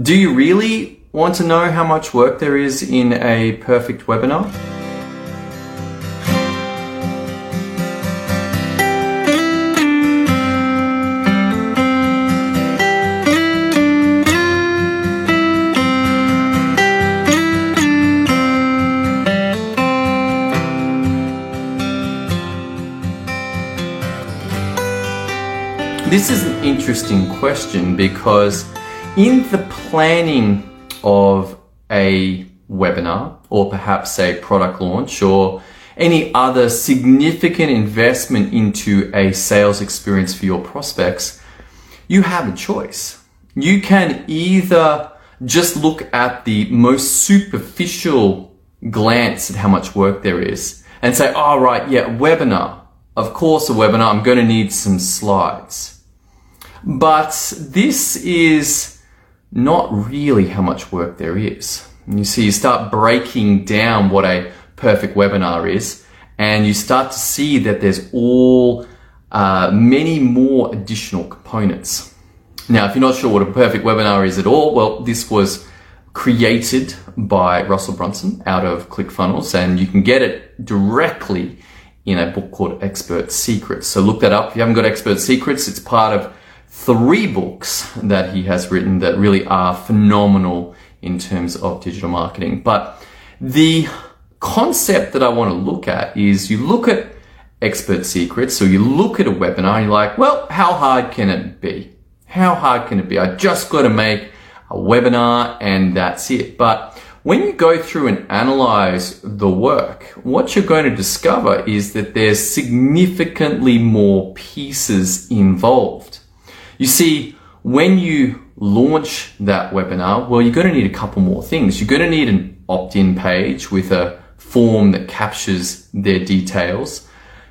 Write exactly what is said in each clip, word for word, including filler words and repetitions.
Do you really want to know how much work there is in a perfect webinar? This is an interesting question because in the planning of a webinar or perhaps a product launch or any other significant investment into a sales experience for your prospects, you have a choice. You can either just look at the most superficial glance at how much work there is and say, "Oh, right, yeah, webinar. Of course, a webinar, I'm going to need some slides." But this is not really how much work there is. And you see, you start breaking down what a perfect webinar is, and you start to see that there's all uh, many more additional components. Now, if you're not sure what a perfect webinar is at all, well, this was created by Russell Brunson out of ClickFunnels, and you can get it directly in a book called Expert Secrets. So look that up. If you haven't got Expert Secrets, it's part of three books that he has written that really are phenomenal in terms of digital marketing. But the concept that I want to look at is you look at Expert Secrets, so you look at a webinar and you're like, well, how hard can it be? How hard can it be? I just got to make a webinar and that's it. But when you go through and analyze the work, what you're going to discover is that there's significantly more pieces involved. You see, when you launch that webinar, well, you're going to need a couple more things. You're going to need an opt-in page with a form that captures their details.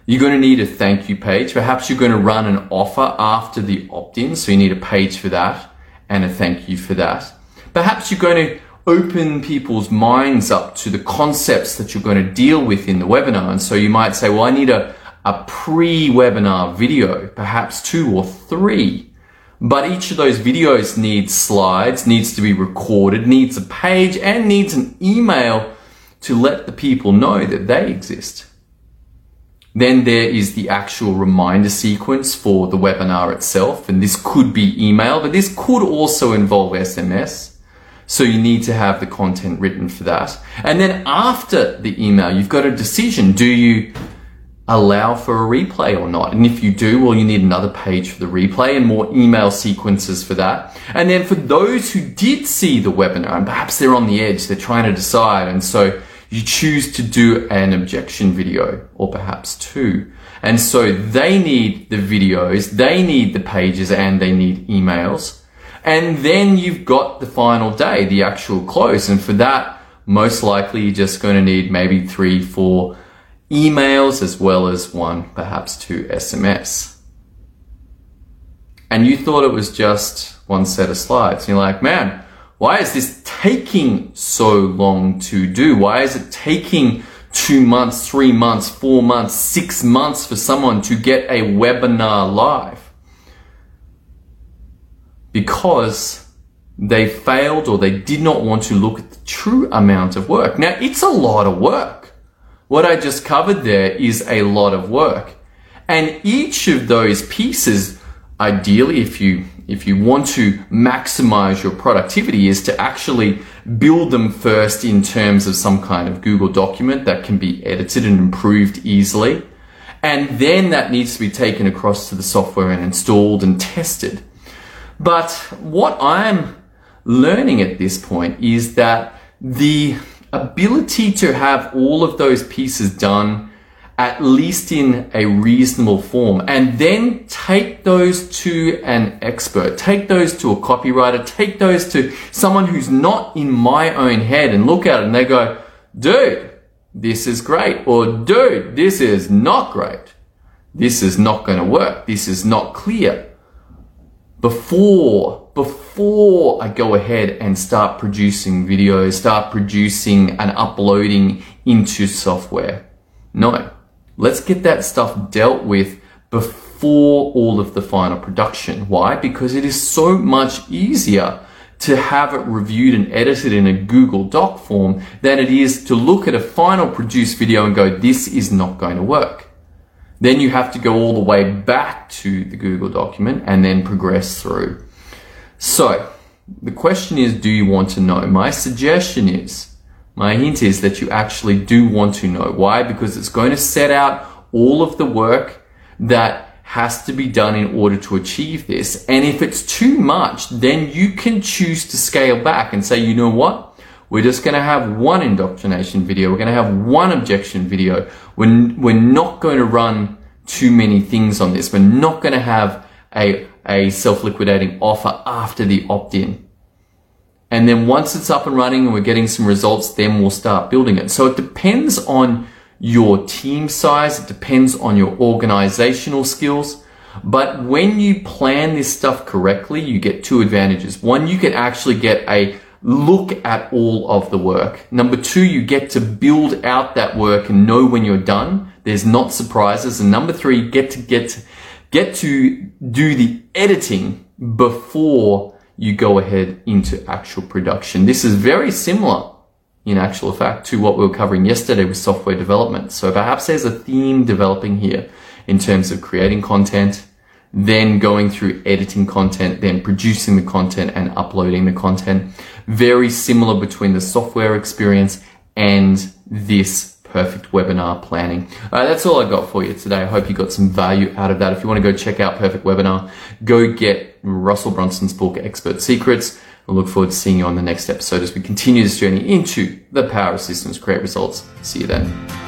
You're going to need a thank you page. Perhaps you're going to run an offer after the opt-in, so you need a page for that and a thank you for that. Perhaps you're going to open people's minds up to the concepts that you're going to deal with in the webinar. And so you might say, well, I need a, a pre-webinar video, perhaps two or three. But each of those videos needs slides, needs to be recorded, needs a page, and needs an email to let the people know that they exist. Then there is the actual reminder sequence for the webinar itself, and this could be email, but this could also involve S M S. So you need to have the content written for that. And then after the email, you've got a decision. Do you allow for a replay or not? And if you do, well, you need another page for the replay and more email sequences for that. And then for those who did see the webinar, and perhaps they're on the edge, they're trying to decide, and so you choose to do an objection video or perhaps two. And so they need the videos, they need the pages, and they need emails. And then you've got the final day, the actual close. And for that, most likely you're just going to need maybe three, four emails, as well as one, perhaps two S M S. And you thought it was just one set of slides. You're like, man, why is this taking so long to do? Why is it taking two months, three months, four months, six months for someone to get a webinar live? Because they failed or they did not want to look at the true amount of work. Now, it's a lot of work. What I just covered there is a lot of work. And each of those pieces, ideally, if you, if you want to maximize your productivity, is to actually build them first in terms of some kind of Google document that can be edited and improved easily. And then that needs to be taken across to the software and installed and tested. But what I'm learning at this point is that the ability to have all of those pieces done, at least in a reasonable form, and then take those to an expert, take those to a copywriter, take those to someone who's not in my own head and look at it and they go, dude, this is great, or dude, this is not great. This is not going to work. This is not clear. Before Before I go ahead and start producing videos, start producing and uploading into software. No, let's get that stuff dealt with before all of the final production. Why? Because it is so much easier to have it reviewed and edited in a Google Doc form than it is to look at a final produced video and go, this is not going to work. Then you have to go all the way back to the Google document and then progress through. So the question is, do you want to know? My suggestion is, my hint is that you actually do want to know. Why? Because it's going to set out all of the work that has to be done in order to achieve this. And if it's too much, then you can choose to scale back and say, you know what? We're just going to have one indoctrination video. We're going to have one objection video. We're, we're not going to run too many things on this. We're not going to have a, a self-liquidating offer after the opt-in. And then once it's up and running and we're getting some results, then we'll start building it. So it depends on your team size, it depends on your organizational skills. But when you plan this stuff correctly, you get two advantages. One, you can actually get a look at all of the work. Number two, you get to build out that work and know when you're done. There's not surprises. And number three, you get to get to, get to do the editing before you go ahead into actual production. This is very similar, in actual fact, to what we were covering yesterday with software development. So perhaps there's a theme developing here in terms of creating content, then going through editing content, then producing the content and uploading the content. Very similar between the software experience and this perfect webinar planning. Uh, that's all I got for you today. I hope you got some value out of that. If you want to go check out Perfect Webinar, go get Russell Brunson's book, Expert Secrets. I look forward to seeing you on the next episode as we continue this journey into the power of systems to create results. See you then.